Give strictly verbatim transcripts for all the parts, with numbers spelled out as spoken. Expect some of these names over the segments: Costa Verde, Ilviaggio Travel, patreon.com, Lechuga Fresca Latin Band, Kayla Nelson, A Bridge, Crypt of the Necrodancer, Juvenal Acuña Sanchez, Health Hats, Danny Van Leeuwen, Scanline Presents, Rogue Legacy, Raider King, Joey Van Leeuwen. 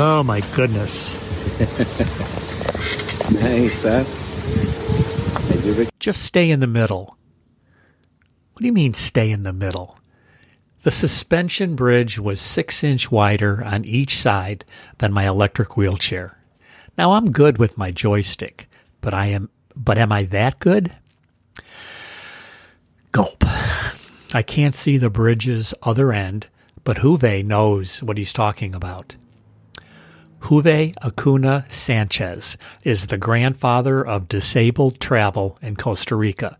Oh my goodness. Nice, huh? Just stay in the middle. What do you mean stay in the middle? The suspension bridge was six inch wider on each side than my electric wheelchair. Now I'm good with my joystick, but I am but am I that good? Gulp. I can't see the bridge's other end, but Juve knows what he's talking about. Juvenal Acuña Sanchez is the grandfather of disabled travel in Costa Rica.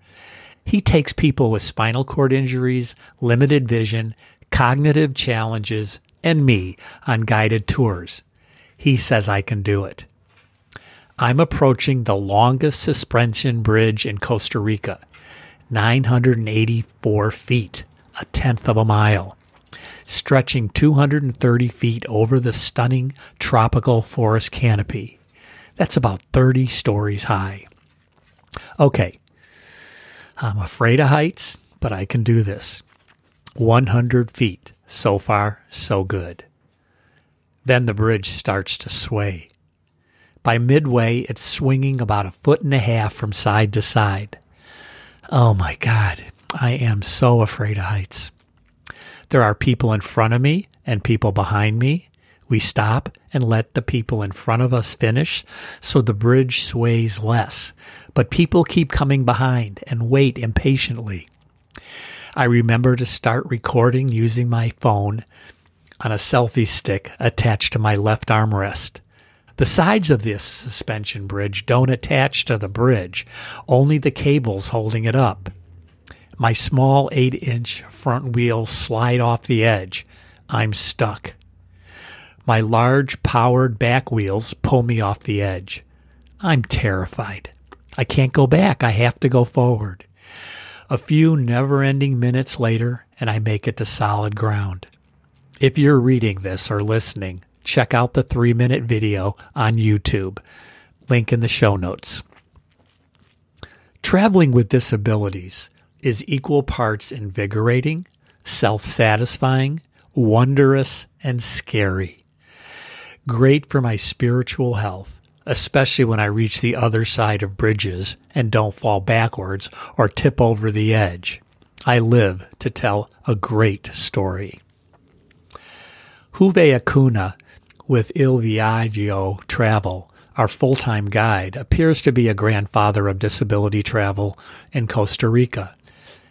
He takes people with spinal cord injuries, limited vision, cognitive challenges, and me on guided tours. He says I can do it. I'm approaching the longest suspension bridge in Costa Rica, nine hundred eighty-four feet, a tenth of a mile, stretching two hundred thirty feet over the stunning tropical forest canopy. That's about thirty stories high. Okay, I'm afraid of heights, but I can do this. one hundred feet. So far, so good. Then the bridge starts to sway. By midway, it's swinging about a foot and a half from side to side. Oh my God, I am so afraid of heights. There are people in front of me and people behind me. We stop and let the people in front of us finish so the bridge sways less. But people keep coming behind and wait impatiently. I remember to start recording using my phone on a selfie stick attached to my left armrest. The sides of this suspension bridge don't attach to the bridge, only the cables holding it up. My small eight-inch front wheels slide off the edge. I'm stuck. My large powered back wheels pull me off the edge. I'm terrified. I can't go back. I have to go forward. A few never-ending minutes later, and I make it to solid ground. If you're reading this or listening, check out the three-minute video on YouTube. Link in the show notes. Traveling with disabilities is equal parts invigorating, self-satisfying, wondrous, and scary. Great for my spiritual health, especially when I reach the other side of bridges and don't fall backwards or tip over the edge. I live to tell a great story. Juve Acuña with Ilviaggio Travel, our full-time guide, appears to be a grandfather of disability travel in Costa Rica.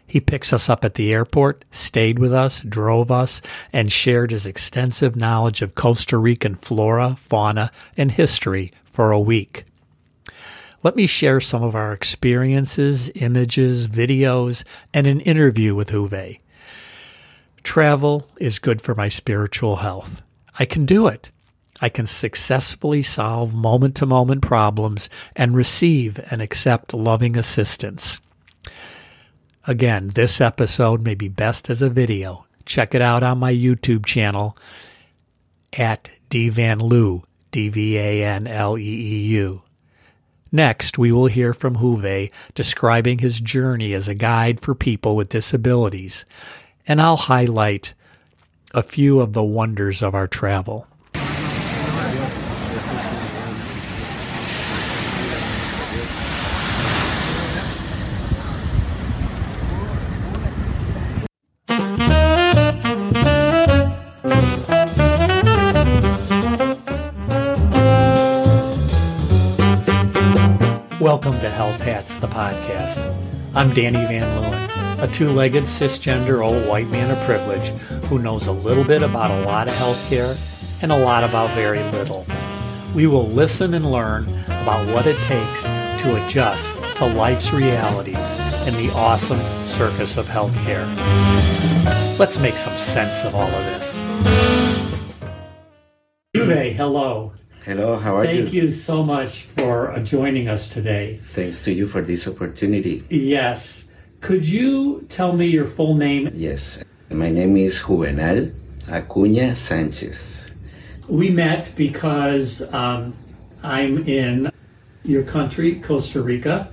He picks us up at the airport, stayed with us, drove us, and shared his extensive knowledge of Costa Rican flora, fauna, and history for a week. Let me share some of our experiences, images, videos, and an interview with Juve. Travel is good for my spiritual health. I can do it. I can successfully solve moment-to-moment problems and receive and accept loving assistance. Again, this episode may be best as a video. Check it out on my YouTube channel at dvanleeu, D V A N L E E U. Next, we will hear from Juve describing his journey as a guide for people with disabilities, and I'll highlight a few of the wonders of our travel. Welcome to Health Hats, the podcast. I'm Danny Van Leeuwen, a two-legged, cisgender, old white man of privilege who knows a little bit about a lot of healthcare and a lot about very little. We will listen and learn about what it takes to adjust to life's realities in the awesome circus of healthcare. Let's make some sense of all of this. Juve, hello. Hello, how are Thank you? Thank you so much for joining us today. Thanks to you for this opportunity. Yes. Could you tell me your full name? Yes. My name is Juvenal Acuña Sanchez. We met because um, I'm in your country, Costa Rica,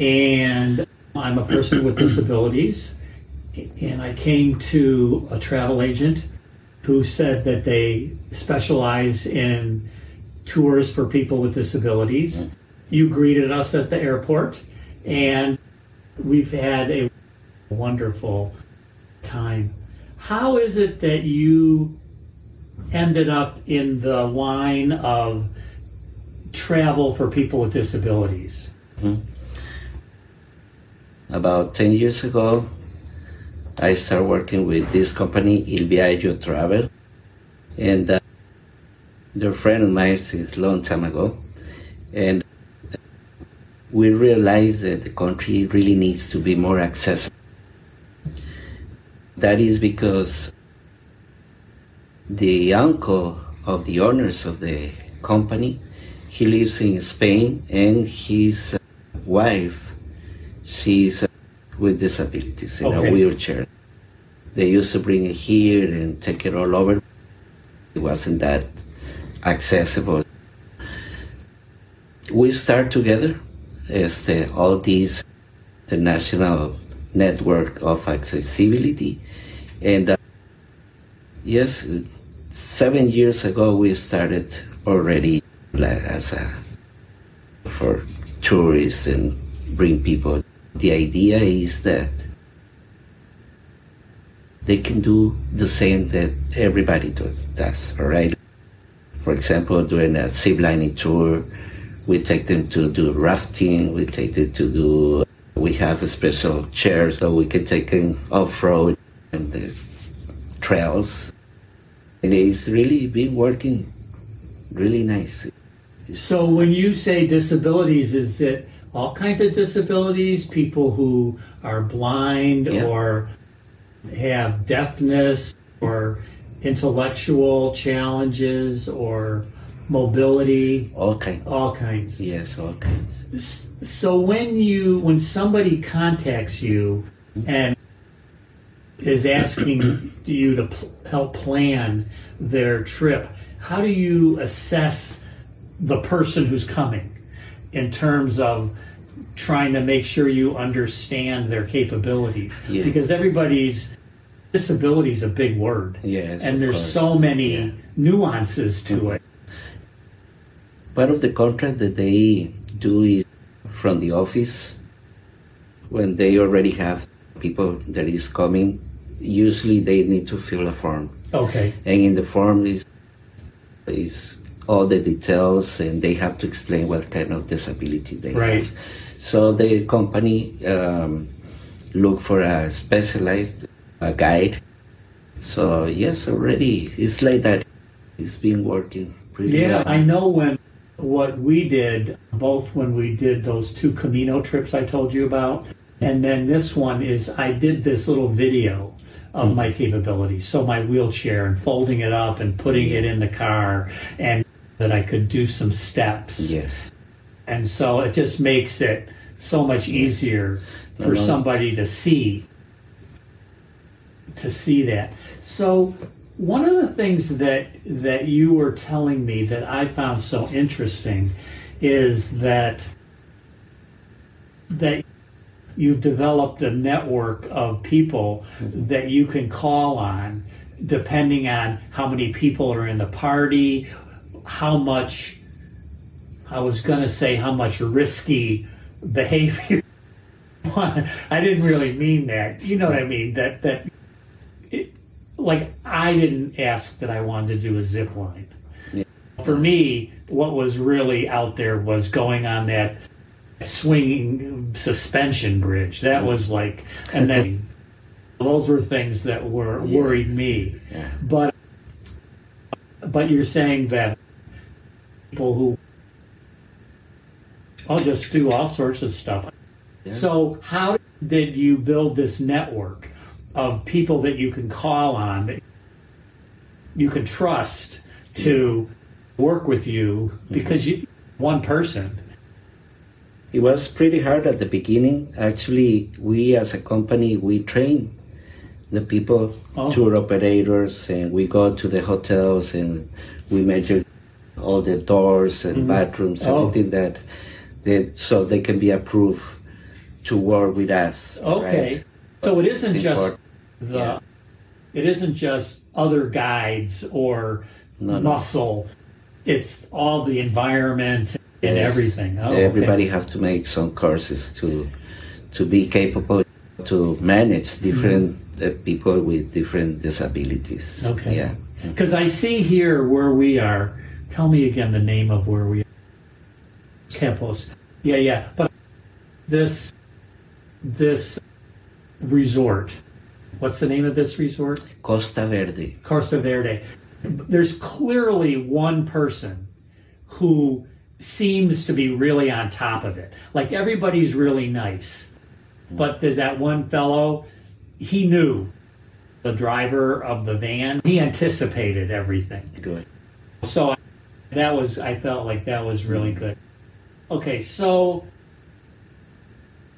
and I'm a person with disabilities, and I came to a travel agent who said that they specialize in tours for people with disabilities. You greeted us at the airport, and we've had a wonderful time. How is it that you ended up in the line of travel for people with disabilities? Mm-hmm. About ten years ago, I started working with this company, Ilviaggio Travel, and uh, they're a friend of mine since a long time ago. And we realized that the country really needs to be more accessible. That is because the uncle of the owners of the company, he lives in Spain, and his wife, she's with disabilities in okay. a wheelchair. They used to bring it here and take it all over. It wasn't that accessible. We start together as the, all these, the national network of accessibility. And uh, yes, seven years ago we started already like, as a, for tourists and bring people. The idea is that they can do the same that everybody does, does, all right? For example, during a zip lining tour, we take them to do rafting, we take them to do, we have a special chair so we can take them off-road and the trails. And it's really been working really nice. So when you say disabilities, is it all kinds of disabilities, people who are blind yeah. or have deafness or intellectual challenges or mobility? All kinds. All kinds. Yes, all kinds. So when you, when somebody contacts you and is asking you to pl- help plan their trip, how do you assess the person who's coming in terms of trying to make sure you understand their capabilities? Yeah. Because everybody's disability is a big word. Yes, and there's course. so many yeah. nuances to mm-hmm. it. Part of the contract that they do is from the office, when they already have people that is coming, usually they need to fill a form. Okay. And in the form is, is all the details, and they have to explain what kind of disability they right. have. So the company um, look for a specialized uh, guide. So yes, already it's like that. It's been working pretty yeah, well. Yeah, I know when what we did, both when we did those two Camino trips I told you about, and then this one is I did this little video of my capabilities. So my wheelchair and folding it up and putting it in the car, and that I could do some steps. Yes. And so it just makes it so much easier for uh-huh. somebody to see, to see that. So one of the things that that you were telling me that I found so interesting is that that you've developed a network of people that you can call on depending on how many people are in the party, how much, I was going to say how much risky behavior. I didn't really mean that. You know what I mean? That, that it, like I didn't ask that I wanted to do a zip line. Yeah. For me, what was really out there was going on that swinging suspension bridge. That was like, and then those were things that were yes. worried me. Yeah. But but you're saying that people who I'll just do all sorts of stuff. Yeah. So how did you build this network of people that you can call on, that you can trust to work with you, because you one person? It was pretty hard at the beginning. Actually, we as a company, we train the people, oh. tour operators, and we go to the hotels and we measure all the doors and mm-hmm. bathrooms, oh. everything that, they, so they can be approved to work with us. Okay, right? So it isn't just the, yeah. it isn't just other guides or no, muscle. No. It's all the environment and yes. everything. Oh, Everybody okay. has to make some courses to to be capable to manage different mm-hmm. people with different disabilities. Okay. Yeah. Because I see here where we are. Tell me again the name of where we are. Campos. Yeah, yeah. But this this resort. What's the name of this resort? Costa Verde. Costa Verde. There's clearly one person who seems to be really on top of it. Like everybody's really nice. But there's that one fellow, he knew the driver of the van. He anticipated everything. Good. So I, that was, I felt like that was really good. Okay, so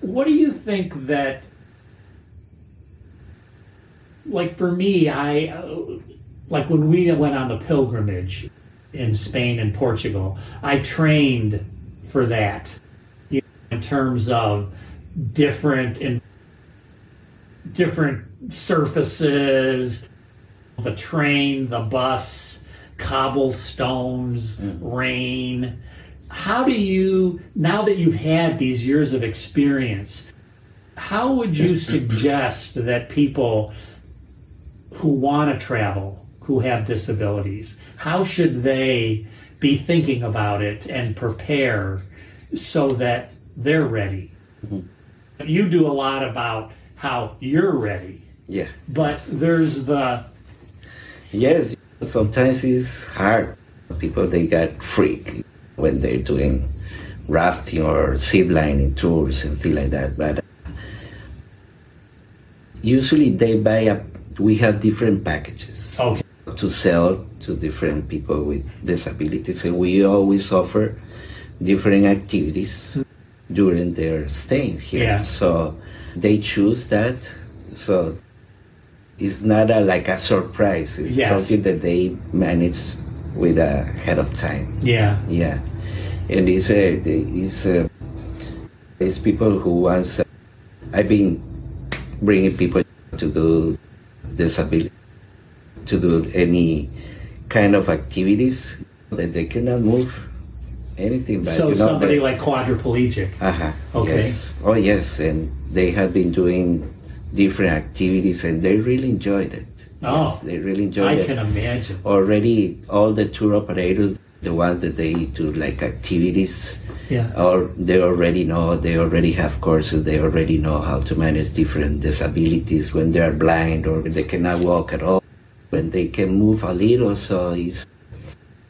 what do you think that, like for me, I, like when we went on the pilgrimage in Spain and Portugal, I trained for that, you know, in terms of different in different surfaces, the train, the bus, cobblestones, mm-hmm. rain. How do you, now that you've had these years of experience, how would you suggest that people who want to travel, who have disabilities, how should they be thinking about it and prepare so that they're ready? Mm-hmm. You do a lot about how you're ready. Yeah. But there's the... Yes, sometimes it's hard. People, they get freaked when they're doing rafting or ziplining tours and things like that. But usually they buy a... We have different packages okay. to sell to different people with disabilities, and we always offer different activities during their stay here. Yeah. So they choose that. So it's not a, like a surprise. It's yes. something that they manage with a ahead of time. Yeah, yeah. And it's a, it's a, it's people who wants. I've been bringing people to do. Disability to do any kind of activities that they cannot move anything. But so you know, somebody they, like quadriplegic. Uh huh. Okay. Yes. Oh yes, and they have been doing different activities, and they really enjoyed it. Oh, yes, they really enjoyed I it. I can imagine. Already, all the tour operators, the ones that they do like activities, yeah, or they already know, they already have courses, they already know how to manage different disabilities when they are blind or they cannot walk at all, when they can move a little. So it's,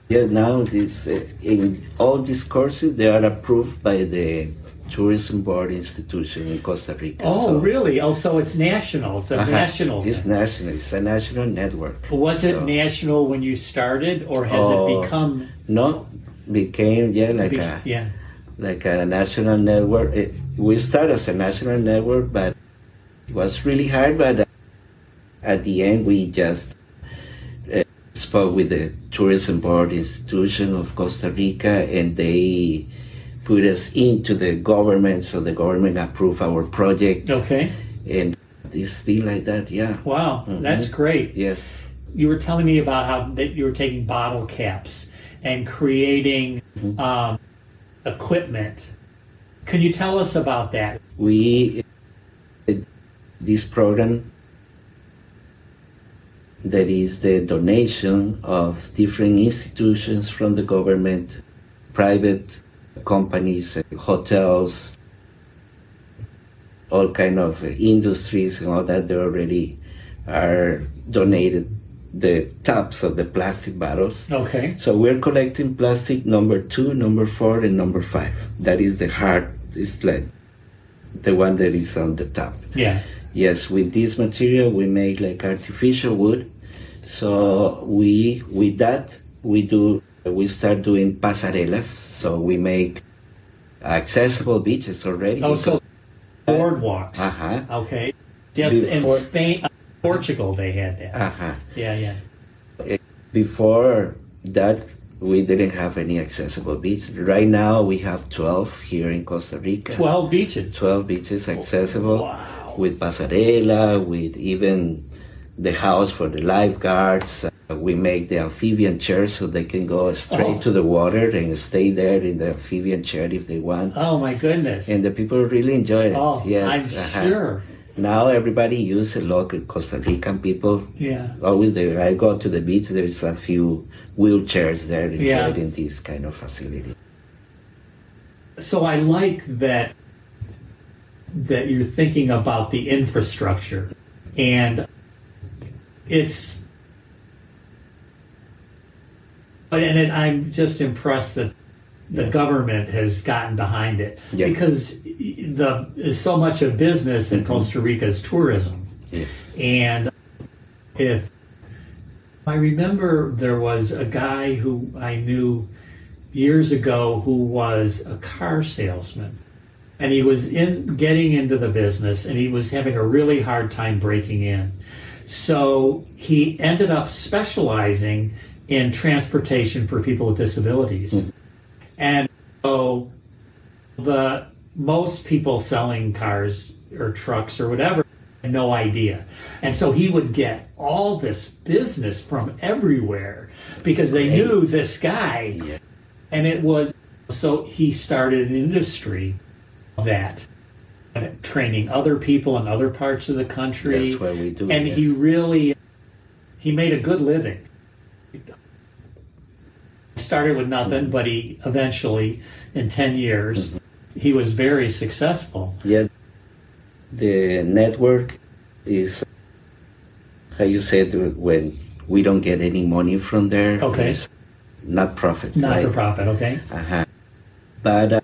yeah, now this, in all these courses, they are approved by the Tourism Board institution in Costa Rica. Oh, so, really? Oh, so it's national. It's a uh-huh. national. It's thing. national. It's a national network. Was so, it national when you started, or has oh, it become? No, became yeah, like be- a yeah. like a national network. It, we started as a national network, but it was really hard. But at the end, we just uh, spoke with the Tourism Board institution of Costa Rica, and they put us into the government, so the government approved our project. Okay. And this thing like that, yeah. Wow, mm-hmm. that's great. Yes. You were telling me about how that you were taking bottle caps and creating mm-hmm. um, equipment. Can you tell us about that? We, this program that is the donation of different institutions from the government, private companies, hotels, all kind of industries and all that, they already are donated the tops of the plastic bottles. Okay. So we're collecting plastic number two, number four, and number five. That is the hard, it's like the one that is on the top. Yeah. Yes, with this material we make like artificial wood. So we, with that, we do we start doing pasarelas, so we make accessible beaches already. Oh, so boardwalks. Uh huh. Okay. Just Before, in Spain, Portugal, they had that. Uh huh. Yeah, yeah. Before that, we didn't have any accessible beach. Right now, we have twelve here in Costa Rica. Twelve beaches. Twelve beaches accessible. Wow. With pasarela, with even the house for the lifeguards. We make the amphibian chairs so they can go straight oh. to the water and stay there in the amphibian chair if they want. Oh, my goodness. And the people really enjoy it. Oh, yes. I'm uh-huh. sure. Now everybody uses local Costa Rican people. Yeah. Always there. I go to the beach, there's a few wheelchairs there yeah. in this kind of facility. So I like that that you're thinking about the infrastructure. And it's... And it, I'm just impressed that the yeah. government has gotten behind it yeah. because the so much of business in mm-hmm. Costa Rica is tourism. Yes. And if I remember, there was a guy who I knew years ago who was a car salesman, and he was in getting into the business, and he was having a really hard time breaking in. So he ended up specializing in transportation for people with disabilities. Mm-hmm. And so the most people selling cars or trucks or whatever had no idea. And so he would get all this business from everywhere because they knew this guy. Yeah. And it was, so he started an industry of that, training other people in other parts of the country. That's what we do. And yes. he really, he made a good living. Started with nothing, but he eventually, in ten years, mm-hmm. he was very successful. Yeah, the network is, how you said, when we don't get any money from there, okay, it's not profit. Not right? for profit, okay. Uh-huh. But uh,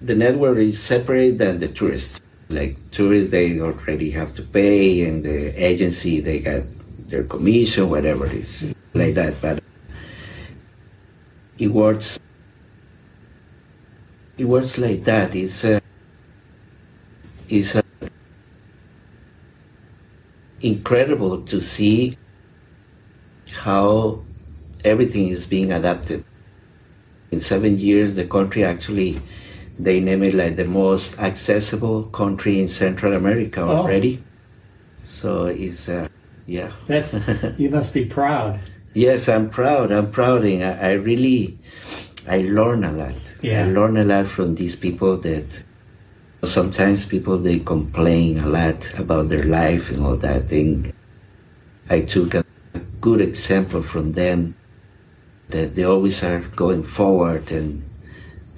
the network is separate than the tourists. Like tourists, they already have to pay, and the agency, they got their commission, whatever it is, like that. But it works. It works like that. It's a, it's a, incredible to see how everything is being adapted. In seven years, the country actually, they name it like the most accessible country in Central America already. Oh. So it's. Uh, Yeah, that's. You must be proud. Yes, I'm proud. I'm proud, and I, I really, I learn a lot. Yeah. I learn a lot from these people that sometimes people they complain a lot about their life and all that. And I took a, a good example from them that they always are going forward, and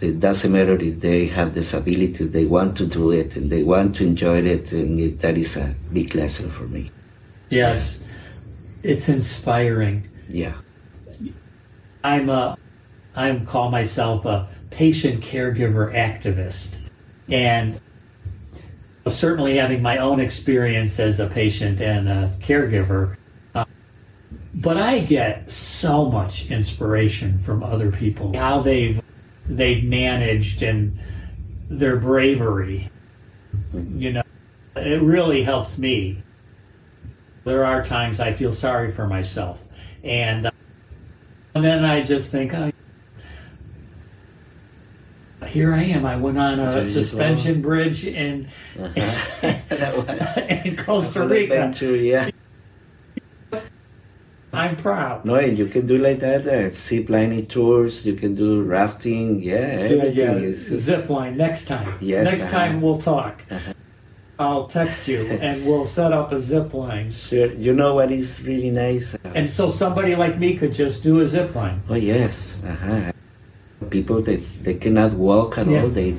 it doesn't matter if they have this ability. They want to do it, and they want to enjoy it, and it, that is a big lesson for me. Yes, it's inspiring. Yeah, I'm a, I'm call myself a patient caregiver activist, and certainly having my own experience as a patient and a caregiver. Uh, but I get so much inspiration from other people, how they've they've managed and their bravery. You know, it really helps me. There are times I feel sorry for myself, and uh, and then I just think, oh, here I am. I went on a suspension well. bridge in uh-huh. that was, in Costa Rica. Too, yeah. I'm proud. No, you can do like that. Uh, zip lining tours. You can do rafting. Yeah, everything yeah, yeah. is zip line. Next time. Yes, next uh-huh. time we'll talk. Uh-huh. I'll text you, and we'll set up a zip line. Sure. You know what is really nice? And so somebody like me could just do a zip line. Oh, yes. Uh-huh. People that they, they cannot walk at yeah. all, they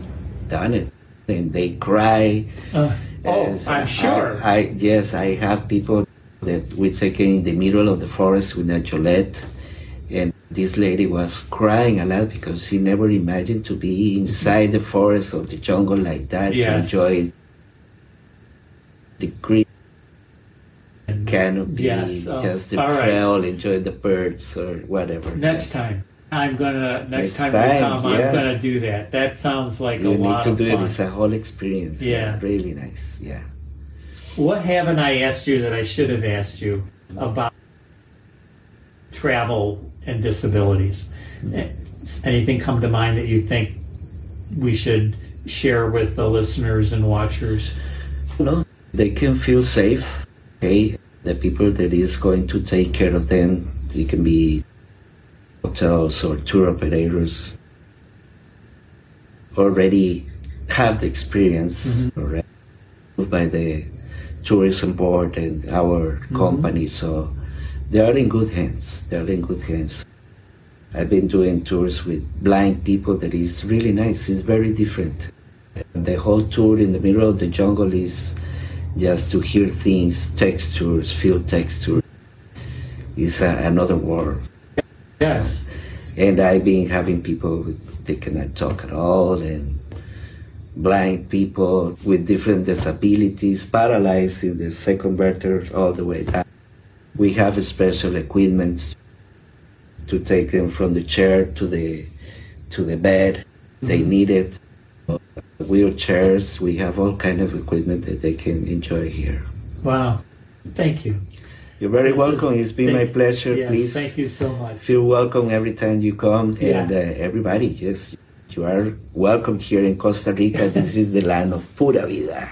done it. And they cry. Uh, oh, so I'm sure. I, I Yes, I have people that we take in the middle of the forest with a Jolette, and this lady was crying a lot because she never imagined to be inside the forest or the jungle like that yes. to enjoy it. The green canopy, yes, um, just the trail, right. enjoy the birds or whatever. Next yes. time, I'm gonna. Next, next time, time we come, yeah. I'm gonna do that. That sounds like you a lot of fun. You need to do it. It's a whole experience. Yeah, yeah, really nice. Yeah. What haven't I asked you that I should have asked you about travel and disabilities? Mm-hmm. Anything come to mind that you think we should share with the listeners and watchers? No. they can feel safe. Okay, the people that is going to take care of them, it can be hotels or tour operators, already have the experience mm-hmm. already by the tourism board and our mm-hmm. company, so they are in good hands. They are in good hands. I've been doing tours with blind people that is really nice. It's very different. And the whole tour in the middle of the jungle is just to hear things, textures, feel textures. It's a, another world. Yes. And I've been having people with, they cannot talk at all, and blind people with different disabilities, paralyzed in the second vertebra all the way down. We have special equipment to take them from the chair to the to the bed. They need it. Wheelchairs, we have all kind of equipment that they can enjoy here. Wow. Thank you. You're very this welcome. Is, it's been thank, my pleasure. Yes, please. Thank you so much. Feel welcome every time you come. Yeah. And uh, everybody, yes, you are welcome here in Costa Rica. This is the land of pura vida.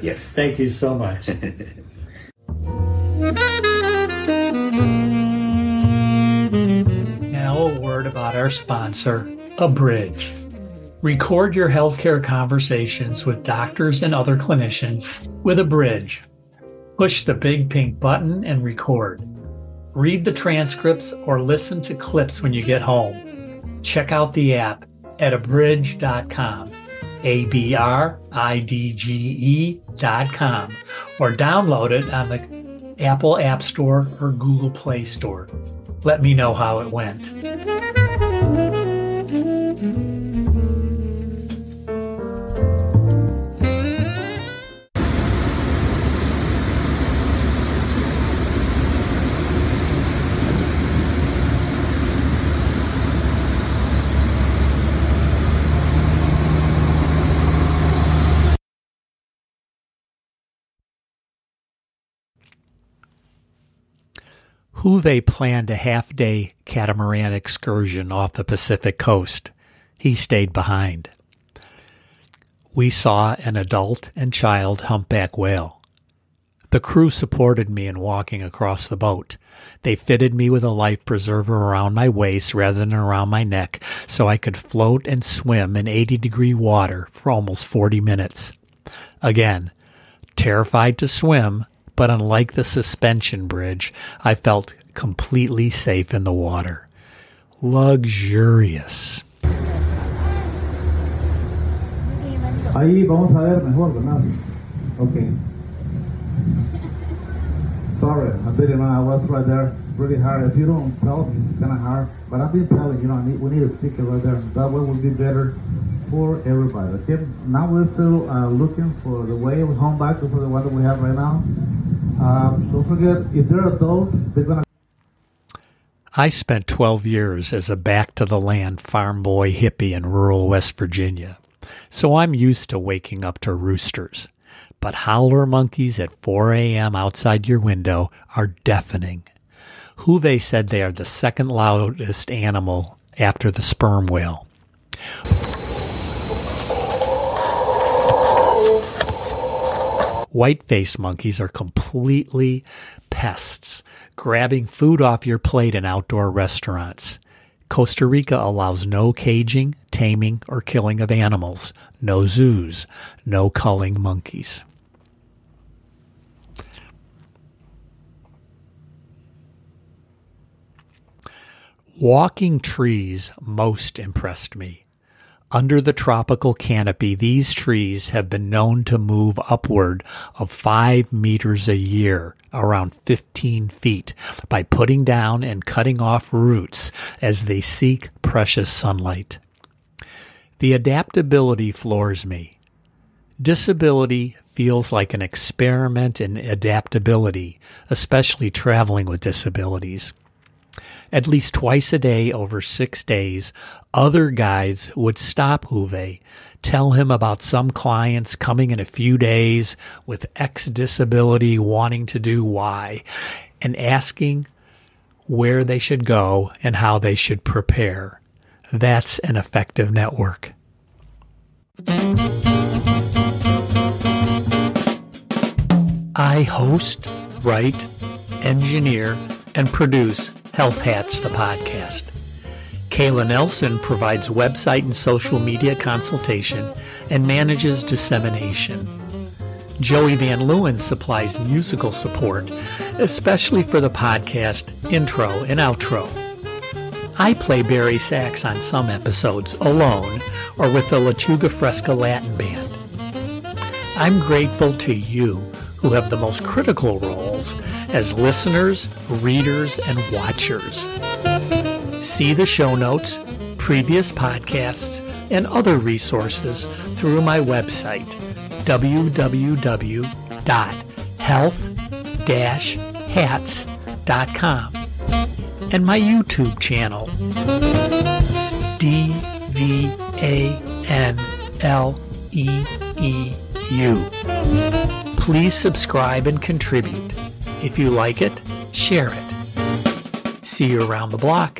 Yes. Thank you so much. About our sponsor, A Bridge. Record your healthcare conversations with doctors and other clinicians with A Bridge. Push the big pink button and record. Read the transcripts or listen to clips when you get home. Check out the app at a bridge dot com, A B R I D G E dot com, or download it on the Apple App Store or Google Play Store. Let me know how it went. Juve planned a half-day catamaran excursion off the Pacific coast. He stayed behind. We saw an adult and child humpback whale. The crew supported me in walking across the boat. They fitted me with a life preserver around my waist rather than around my neck so I could float and swim in eighty-degree water for almost forty minutes. Again, terrified to swim, but unlike the suspension bridge, I felt completely safe in the water. Luxurious. Ahí vamos a ver mejor, ¿verdad? Okay. Sorry, I didn't know I was right there. Really hard. If you don't tell me, it's kind of hard. But I've been telling you, know, I need, we need a speaker right there. That way will be better for everybody. Okay. Now we're still uh, looking for the wave home back to the water we have right now. Um, don't forget, if they're adults, they're gonna. I spent twelve years as a back-to-the-land farm boy hippie in rural West Virginia, so I'm used to waking up to roosters. But howler monkeys at four a.m. outside your window are deafening. Juve said they are the second loudest animal after the sperm whale. White-faced monkeys are completely pests, grabbing food off your plate in outdoor restaurants. Costa Rica allows no caging, taming, or killing of animals, no zoos, no culling monkeys. Walking trees most impressed me. Under the tropical canopy, these trees have been known to move upward of five meters a year, around fifteen feet, by putting down and cutting off roots as they seek precious sunlight. The adaptability floors me. Disability feels like an experiment in adaptability, especially traveling with disabilities. At least twice a day over six days, other guides would stop Juve, tell him about some clients coming in a few days with X disability wanting to do Y, and asking where they should go and how they should prepare. That's an effective network. I host, write, engineer, and produce Health Hats, the podcast. Kayla Nelson provides website and social media consultation and manages dissemination. Joey Van Leeuwen supplies musical support, especially for the podcast intro and outro. I play Barry Sax on some episodes alone or with the Lechuga Fresca Latin Band. I'm grateful to you who have the most critical roles as listeners, readers, and watchers. See the show notes, previous podcasts, and other resources through my website, w w w dot health hats dot com, and my YouTube channel, D V A N L E E U. Please subscribe and contribute. If you like it, share it. See you around the block.